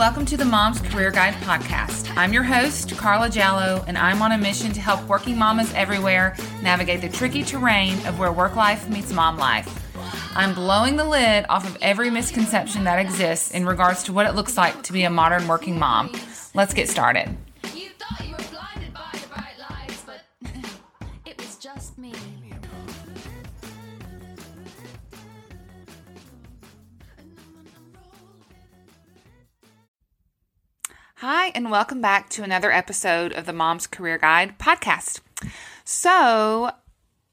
welcome to the Mom's Career Guide podcast. I'm your host, Carla Jallo, and I'm on a mission to help working mamas everywhere navigate the tricky terrain of where work life meets mom life. I'm blowing the lid off of every misconception that exists in regards to what it looks like to be a modern working mom. Let's get started. You thought you were blinded by the bright lights, but it was just me. Hi, and welcome back to another episode of the Mom's Career Guide podcast. So,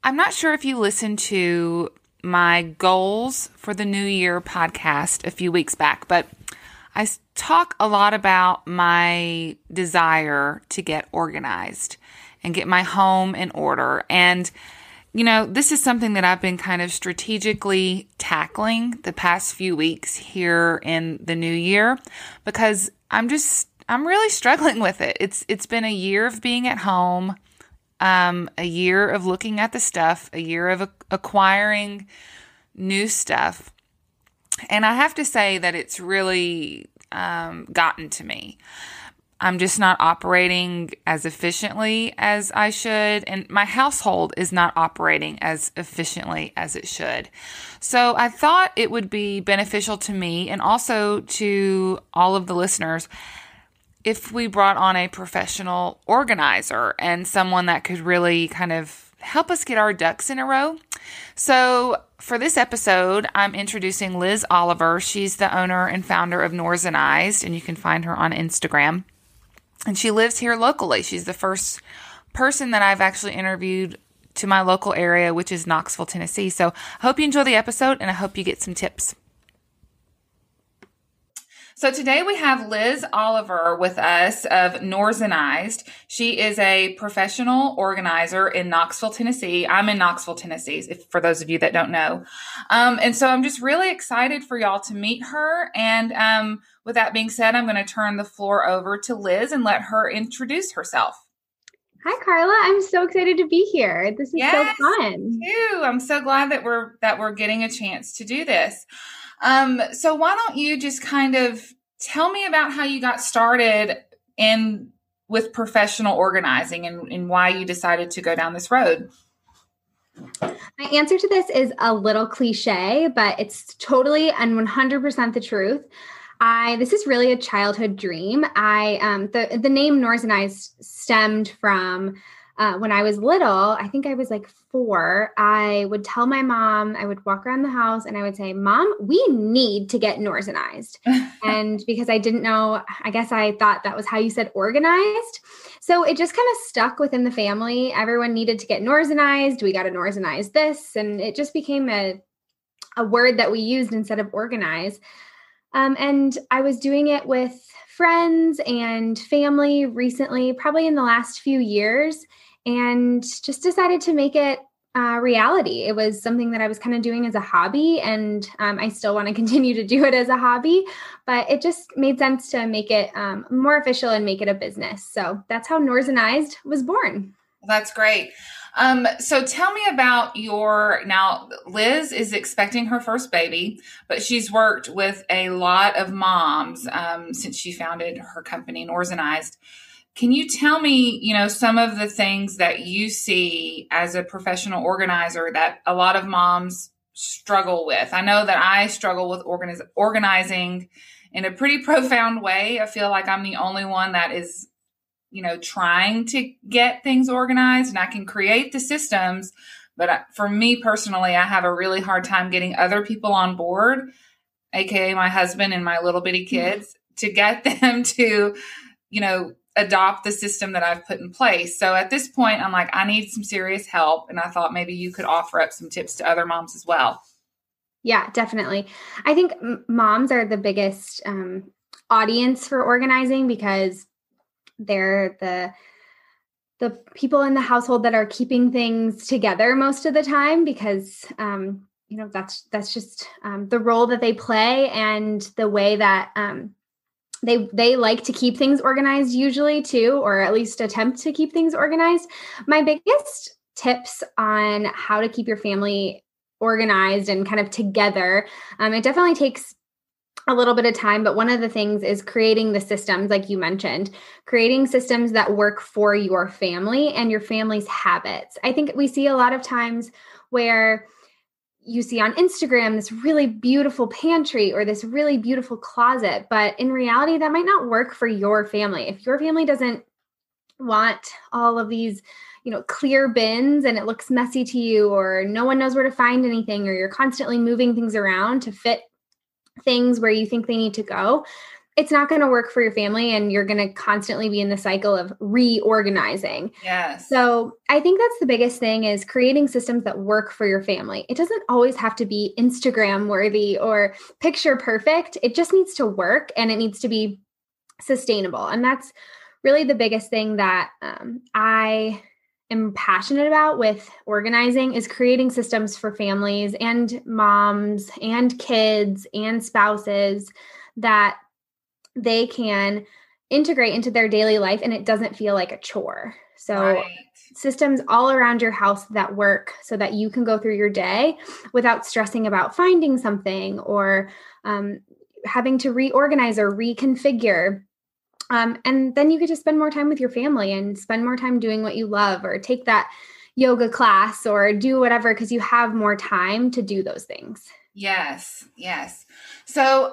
I'm not sure if you listened to my goals for the new year podcast a few weeks back, but I talk a lot about my desire to get organized and get my home in order. And, you know, this is something that I've been kind of strategically tackling the past few weeks here in the new year, because I'm really struggling with it. It's been a year of being at home, a year of looking at the stuff, a year of acquiring new stuff. And I have to say that it's really gotten to me. I'm just not operating as efficiently as I should, and my household is not operating as efficiently as it should. So I thought it would be beneficial to me and also to all of the listeners if we brought on a professional organizer and someone that could really kind of help us get our ducks in a row. So for this episode, I'm introducing Liz Oliver. She's the owner and founder of Norzanized, and you can find her on Instagram. And she lives here locally. She's the first person that I've actually interviewed to my local area, which is Knoxville, Tennessee. So I hope you enjoy the episode, and I hope you get some tips. So today we have Liz Oliver with us of Norzanized. She is a professional organizer in Knoxville, Tennessee. I'm in Knoxville, Tennessee, for those of you that don't know. And so I'm just really excited for y'all to meet her. And with that being said, I'm going to turn the floor over to Liz and let her introduce herself. Hi, Carla. I'm so excited to be here. This is so fun. Me too. I'm so glad that we're getting a chance to do this. So why don't you just kind of tell me about how you got started with professional organizing and why you decided to go down this road? My answer to this is a little cliche, but it's totally and 100% the truth. This is really a childhood dream. The name Norzanized stemmed from when I was little, I think I was like 4, I would tell my mom, I would walk around the house and I would say, "Mom, we need to get Norzanized." And because I didn't know, I guess I thought that was how you said organized. So it just kind of stuck within the family. Everyone needed to get Norzanized. We got to Norzanize this. And it just became a word that we used instead of organize. And I was doing it with friends and family recently, probably in the last few years, and just decided to make it reality. It was something that I was kind of doing as a hobby, and I still want to continue to do it as a hobby, but it just made sense to make it more official and make it a business. So that's how Norzanized was born. That's great. So tell me about now Liz is expecting her first baby, but she's worked with a lot of moms since she founded her company, Norzanized. Can you tell me, some of the things that you see as a professional organizer that a lot of moms struggle with? I know that I struggle with organizing in a pretty profound way. I feel like I'm the only one that is, trying to get things organized, and I can create the systems. But for me personally, I have a really hard time getting other people on board, AKA my husband and my little bitty kids, to get them to, adopt the system that I've put in place. So at this point, I'm like, I need some serious help. And I thought maybe you could offer up some tips to other moms as well. Yeah, definitely. I think moms are the biggest audience for organizing, because they're the people in the household that are keeping things together most of the time, because, that's just the role that they play and the way that they like to keep things organized usually too, or at least attempt to keep things organized. My biggest tips on how to keep your family organized and kind of together, it definitely takes a little bit of time, but one of the things is creating the systems, like you mentioned, creating systems that work for your family and your family's habits. I think we see a lot of times where you see on Instagram this really beautiful pantry or this really beautiful closet, but in reality, that might not work for your family. If your family doesn't want all of these, you know, clear bins and it looks messy to you, or no one knows where to find anything, or you're constantly moving things around to fit things where you think they need to go, it's not going to work for your family. And you're going to constantly be in the cycle of reorganizing. Yes. So I think that's the biggest thing, is creating systems that work for your family. It doesn't always have to be Instagram worthy or picture perfect. It just needs to work and it needs to be sustainable. And that's really the biggest thing that I am passionate about with organizing, is creating systems for families and moms and kids and spouses that they can integrate into their daily life and it doesn't feel like a chore. So systems all around your house that work so that you can go through your day without stressing about finding something or having to reorganize or reconfigure. And then you get to spend more time with your family and spend more time doing what you love, or take that yoga class or do whatever, because you have more time to do those things. Yes. Yes. So,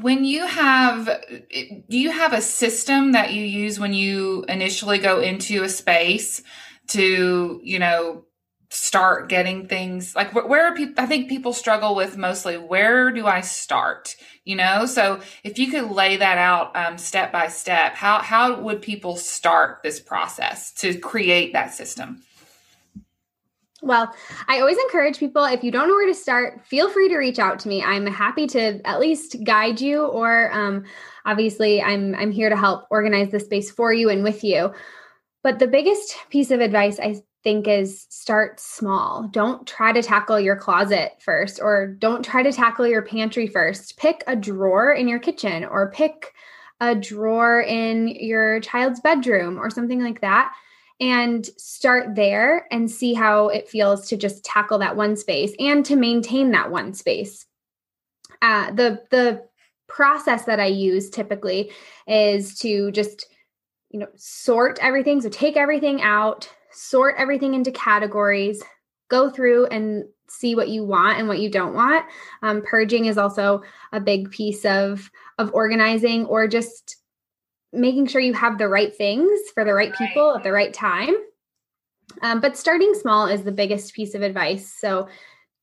do you have a system that you use when you initially go into a space to, you know, start getting things, like where are people, I think people struggle with mostly, where do I start? You know, so if you could lay that out step by step, how would people start this process to create that system? Well, I always encourage people, if you don't know where to start, feel free to reach out to me. I'm happy to at least guide you, or obviously I'm here to help organize the space for you and with you. But the biggest piece of advice I think is, start small. Don't try to tackle your closet first, or don't try to tackle your pantry first. Pick a drawer in your kitchen, or pick a drawer in your child's bedroom or something like that, and start there and see how it feels to just tackle that one space and to maintain that one space. The process that I use typically is to just, you know, sort everything. So take everything out, sort everything into categories, go through and see what you want and what you don't want. Purging is also a big piece of organizing, or just making sure you have the right things for the right people at the right time. But starting small is the biggest piece of advice. So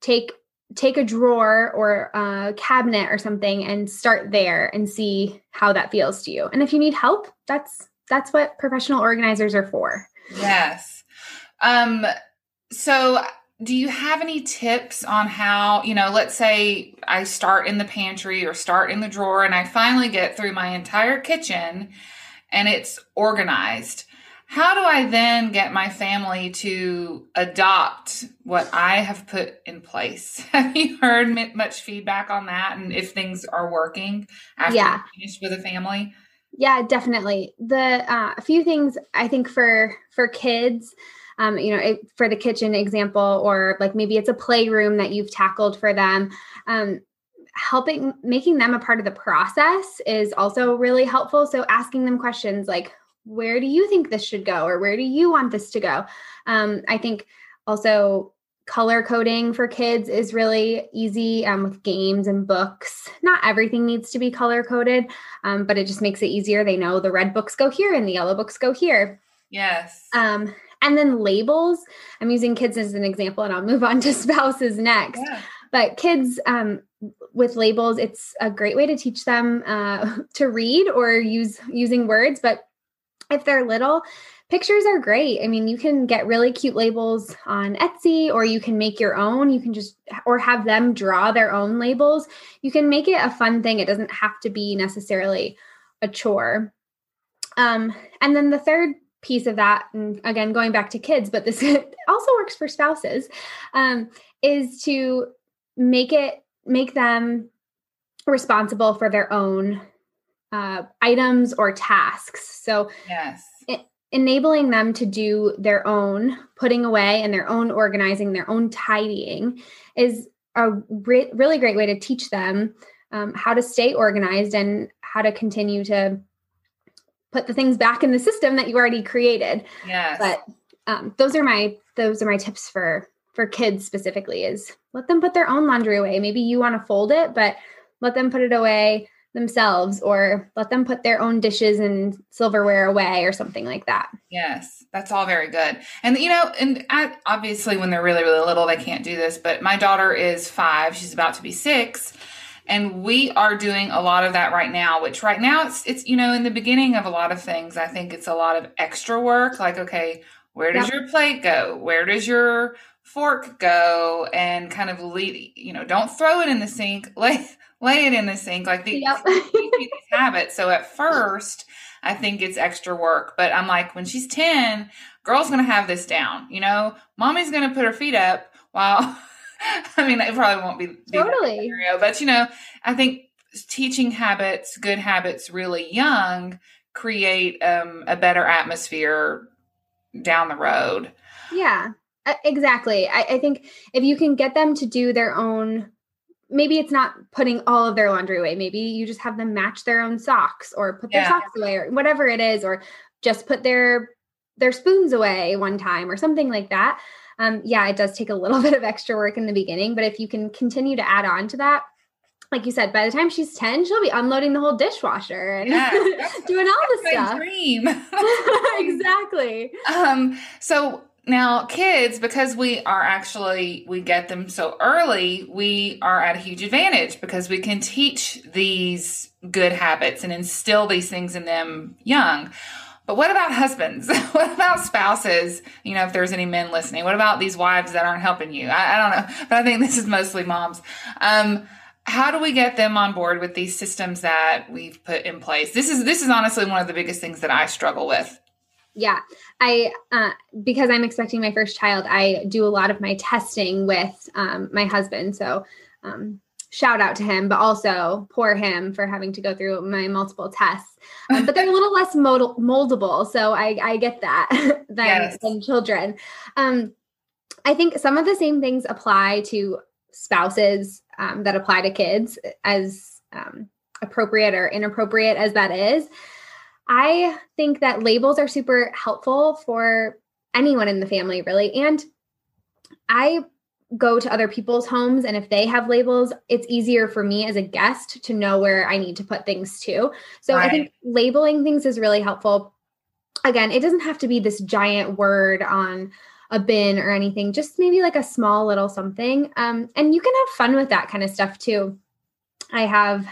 take a drawer or a cabinet or something and start there and see how that feels to you. And if you need help, that's what professional organizers are for. Yes. So do you have any tips on how, you know, let's say I start in the pantry or start in the drawer and I finally get through my entire kitchen and it's organized. How do I then get my family to adopt what I have put in place? Have you heard much feedback on that? And if things are working after you finish with a family? Yeah, definitely. A few things I think for kids, for the kitchen example, or like maybe it's a playroom that you've tackled for them, making them a part of the process is also really helpful. So asking them questions like, where do you think this should go? Or where do you want this to go? I think also color coding for kids is really easy with games and books. Not everything needs to be color coded, but it just makes it easier. They know the red books go here and the yellow books go here. Yes. And then labels. I'm using kids as an example, and I'll move on to spouses next. Yeah. But kids with labels, it's a great way to teach them to read or using words. But if they're little, pictures are great. I mean, you can get really cute labels on Etsy, or you can make your own. You can or have them draw their own labels. You can make it a fun thing. It doesn't have to be necessarily a chore. And then the third piece of that, and again, going back to kids, but this also works for spouses, is to make them responsible for their own items or tasks. So yes, enabling them to do their own putting away and their own organizing, their own tidying is a really great way to teach them how to stay organized and how to continue to put the things back in the system that you already created. Yes. But those are my tips for kids specifically, is let them put their own laundry away. Maybe you want to fold it, but let them put it away themselves, or let them put their own dishes and silverware away or something like that. Yes. That's all very good. And, obviously when they're really, really little, they can't do this, but my daughter is 5. She's about to be 6. And we are doing a lot of that right now, which right now it's, in the beginning of a lot of things, I think it's a lot of extra work. Like, okay, where does your plate go? Where does your fork go? And kind of lead, don't throw it in the sink, lay it in the sink, like these habits. So at first I think it's extra work, but I'm like, when she's 10, girl's going to have this down, mommy's going to put her feet up while, it probably won't be totally, that scenario, but I think teaching habits, good habits really young, create a better atmosphere down the road. Yeah, exactly. I think if you can get them to do their own, maybe it's not putting all of their laundry away. Maybe you just have them match their own socks or put their socks away or whatever it is, or just put their spoons away one time or something like that. It does take a little bit of extra work in the beginning, but if you can continue to add on to that, like you said, by the time she's 10, she'll be unloading the whole dishwasher and doing all the stuff. Dream. Exactly. So now kids, because we get them so early, we are at a huge advantage because we can teach these good habits and instill these things in them young. But what about husbands? What about spouses? If there's any men listening, what about these wives that aren't helping you? I don't know, but I think this is mostly moms. How do we get them on board with these systems that we've put in place? This is honestly one of the biggest things that I struggle with. Yeah. I because I'm expecting my first child, I do a lot of my testing with my husband. So, shout out to him, but also poor him for having to go through my multiple tests. But they're a little less moldable. So I get that than children. I think some of the same things apply to spouses that apply to kids, as appropriate or inappropriate as that is. I think that labels are super helpful for anyone in the family, really. And I go to other people's homes, and if they have labels, it's easier for me as a guest to know where I need to put things to. So right. I think labeling things is really helpful. Again, it doesn't have to be this giant word on a bin or anything, just maybe like a small little something. And you can have fun with that kind of stuff too. I have,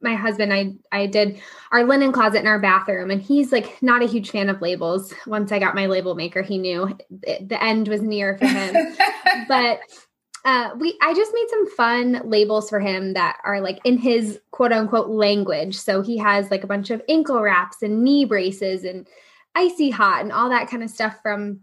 my husband, I did our linen closet in our bathroom, and he's like not a huge fan of labels. Once I got my label maker, he knew the end was near for him. But I just made some fun labels for him that are like in his quote unquote language. So he has like a bunch of ankle wraps and knee braces and icy hot and all that kind of stuff from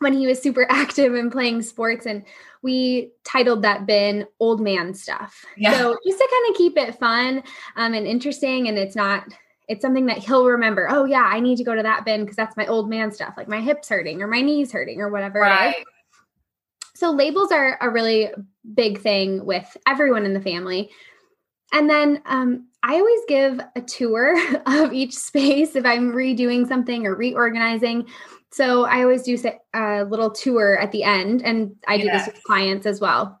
when he was super active and playing sports. And we titled that bin Old Man Stuff. Yeah. So just to kind of keep it fun and interesting. And it's something that he'll remember. Oh yeah, I need to go to that bin because that's my old man stuff. Like my hips hurting or my knees hurting or whatever. Right. It is. So labels are a really big thing with everyone in the family. And then I always give a tour of each space if I'm redoing something or reorganizing. So I always do a little tour at the end, and I do this with clients as well,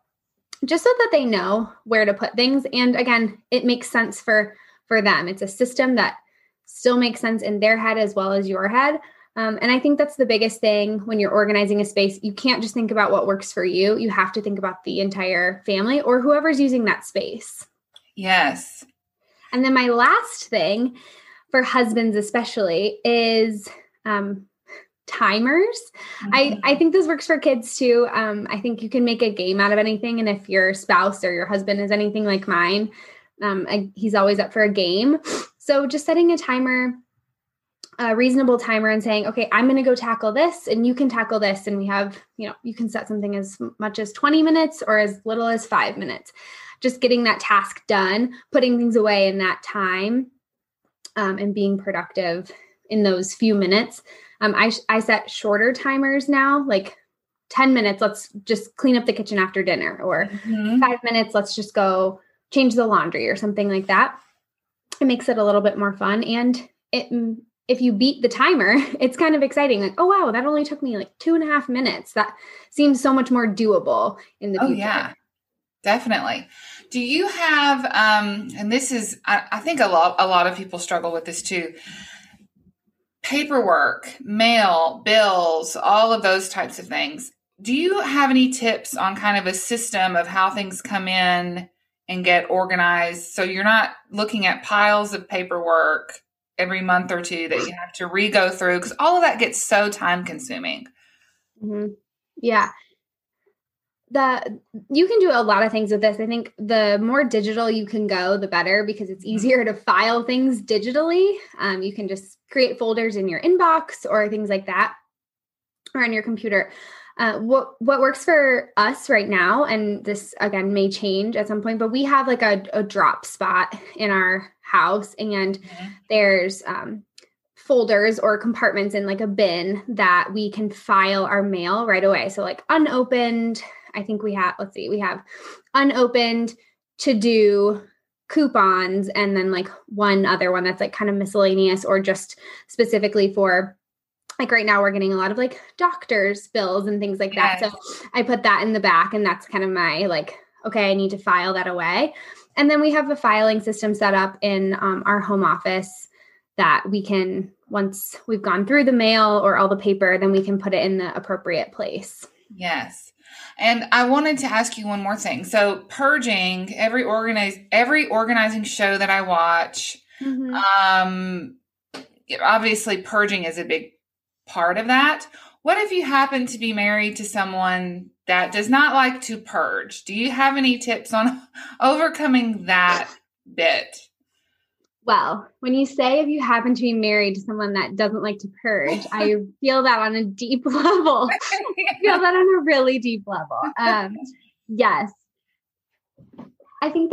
just so that they know where to put things. And again, it makes sense for them. It's a system that still makes sense in their head as well as your head. And I think that's the biggest thing when you're organizing a space. You can't just think about what works for you. You have to think about the entire family or whoever's using that space. Yes. And then my last thing for husbands especially is timers. Mm-hmm. I think this works for kids too. I think you can make a game out of anything. And if your spouse or your husband is anything like mine, he's always up for a game. So just setting a timer, a reasonable timer, and saying, okay, I'm going to go tackle this and you can tackle this. And we have, you can set something as much as 20 minutes or as little as 5 minutes, just getting that task done, putting things away in that time, and being productive in those few minutes. I set shorter timers now, like 10 minutes, let's just clean up the kitchen after dinner, or 5 minutes, let's just go change the laundry or something like that. It makes it a little bit more fun. And if you beat the timer, it's kind of exciting. Like, oh, wow, that only took me like 2.5 minutes. That seems so much more doable in the future. Yeah, definitely. Do you have, and this is, I think a lot of people struggle with this too, paperwork, mail, bills, all of those types of things. Do you have any tips on kind of a system of how things come in and get organized so you're not looking at piles of paperwork every month or two that you have to re-go through? Because all of that gets so time-consuming. Mm-hmm. Yeah. You can do a lot of things with this. I think the more digital you can go, the better, because it's easier to file things digitally. You can just create folders in your inbox or things like that, or on your computer. What works for us right now, and this again may change at some point, but we have like a drop spot in our house, and there's folders or compartments in like a bin that we can file our mail right away. So like unopened, I think we have unopened, to-do, coupons, and then like one other one that's like kind of miscellaneous or just specifically for, like right now we're getting a lot of like doctor's bills and things like that. So I put that in the back, and that's kind of my like, okay, I need to file that away. And then we have a filing system set up in our home office that we can, once we've gone through the mail or all the paper, then we can put it in the appropriate place. Yes. And I wanted to ask you one more thing. So purging, every organizing show that I watch, obviously purging is a big part of that. What if you happen to be married to someone that does not like to purge? Do you have any tips on overcoming that bit? Well, when you say if you happen to be married to someone that doesn't like to purge, I feel that on a deep level. I feel that on a really deep level. Yes. I think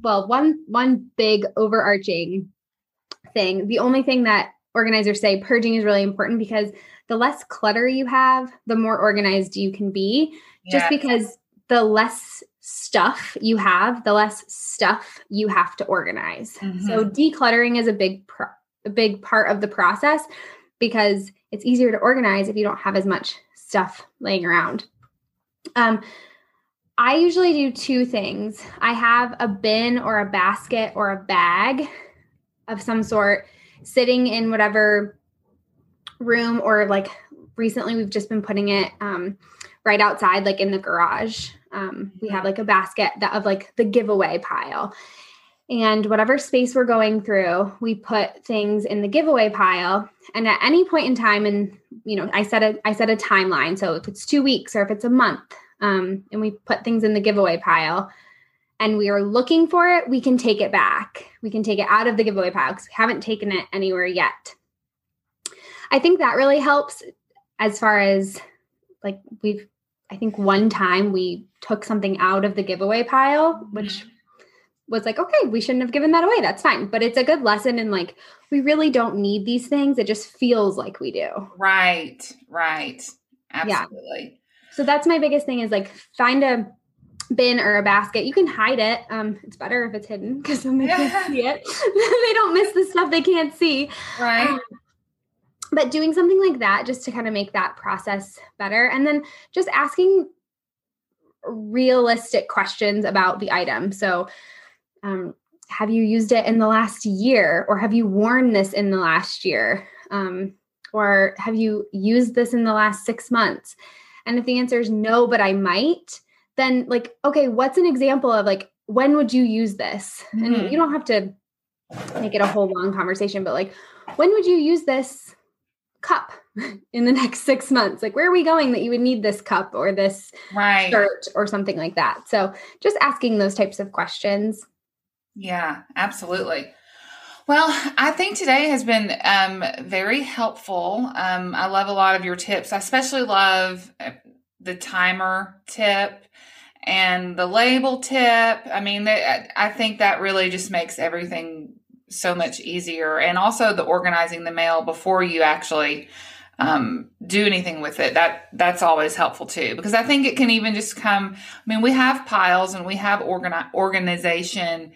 one big overarching thing. The only thing that organizers say purging is really important, because the less clutter you have, the more organized you can be. Yeah. Just because the less stuff you have, the less stuff you have to organize. So decluttering is a big part of the process, because it's easier to organize if you don't have as much stuff laying around. I usually do two things. I have a bin or a basket or a bag of some sort sitting in whatever room, or like recently we've just been putting it right outside, like in the garage. We have like a basket of like the giveaway pile, and whatever space we're going through, we put things in the giveaway pile. And at any point in time, and you know, I set a timeline. So if it's 2 weeks or if it's a month, and we put things in the giveaway pile, and we are looking for it, we can take it back. We can take it out of the giveaway pile because we haven't taken it anywhere yet. I think that really helps. As far as like I think one time we took something out of the giveaway pile, which was like, okay, we shouldn't have given that away. That's fine. But it's a good lesson in like, we really don't need these things. It just feels like we do. Right. Absolutely. Yeah. So that's my biggest thing is like find a bin or a basket. You can hide it. It's better if it's hidden because then they can't see it. They don't miss the stuff they can't see. Right. But doing something like that just to kind of make that process better. And then just asking realistic questions about the item. So have you used it in the last year, or have you worn this in the last year? Or have you used this in the last 6 months? And if the answer is no, but I might, then like, okay, what's an example of like, when would you use this? Mm-hmm. And you don't have to make it a whole long conversation, but like, when would you use this cup in the next 6 months? Like, where are we going that you would need this cup or this shirt or something like that? So just asking those types of questions. Yeah, absolutely. Well, I think today has been very helpful. I love a lot of your tips. I especially love the timer tip and the label tip. I mean, I think that really just makes everything so much easier. And also the organizing the mail before you actually do anything with it. That's always helpful too, because I think it can even just come, I mean, we have piles and we have organization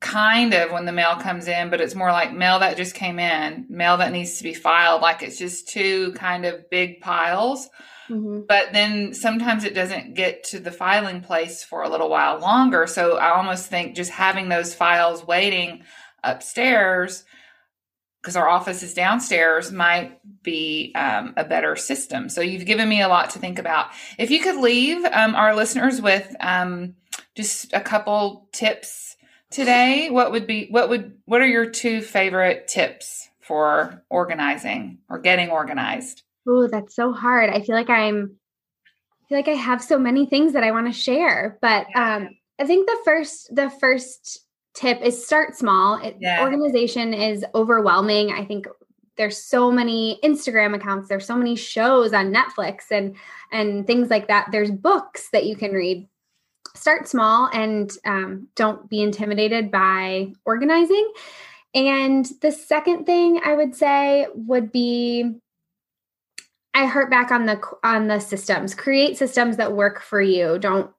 kind of when the mail comes in, but it's more like mail that just came in, mail that needs to be filed. Like it's just two kind of big piles, mm-hmm. but then sometimes it doesn't get to the filing place for a little while longer. So I almost think just having those files waiting upstairs, because our office is downstairs, might be a better system. So you've given me a lot to think about. If you could leave our listeners with just a couple tips today, what are your two favorite tips for organizing or getting organized? Oh, that's so hard. I feel like I have so many things that I want to share, but I think the first tip is start small. Organization is overwhelming. I think there's so many Instagram accounts. There's so many shows on Netflix and things like that. There's books that you can read. Start small and don't be intimidated by organizing. And the second thing I would say would be, I harp back on the systems. Create systems that work for you. Don't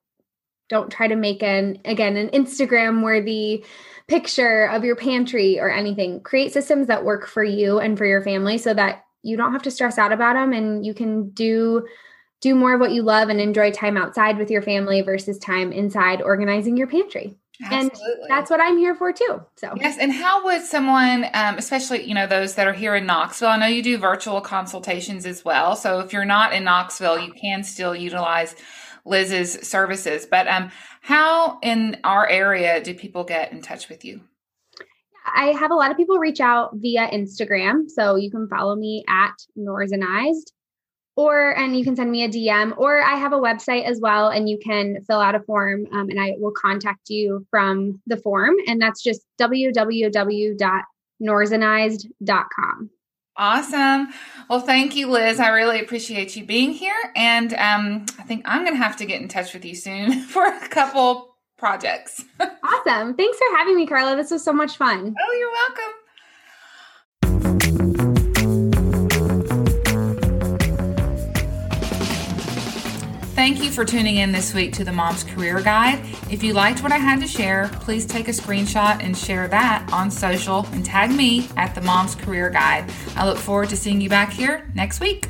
try to make an Instagram worthy picture of your pantry or anything. Create systems that work for you and for your family so that you don't have to stress out about them, and you can do more of what you love and enjoy time outside with your family versus time inside organizing your pantry. Absolutely. And that's what I'm here for too. So yes. And how would someone, especially, those that are here in Knoxville, I know you do virtual consultations as well. So if you're not in Knoxville, you can still utilize Liz's services, but how in our area do people get in touch with you? I have a lot of people reach out via Instagram. So you can follow me at Norzanized, and you can send me a DM, or I have a website as well, and you can fill out a form and I will contact you from the form. And that's just www.norzanized.com. Awesome. Well, thank you, Liz. I really appreciate you being here. And I think I'm going to have to get in touch with you soon for a couple projects. Awesome. Thanks for having me, Carla. This was so much fun. Oh, you're welcome. Thank you for tuning in this week to the Mom's Career Guide. If you liked what I had to share, please take a screenshot and share that on social and tag me at the Mom's Career Guide. I look forward to seeing you back here next week.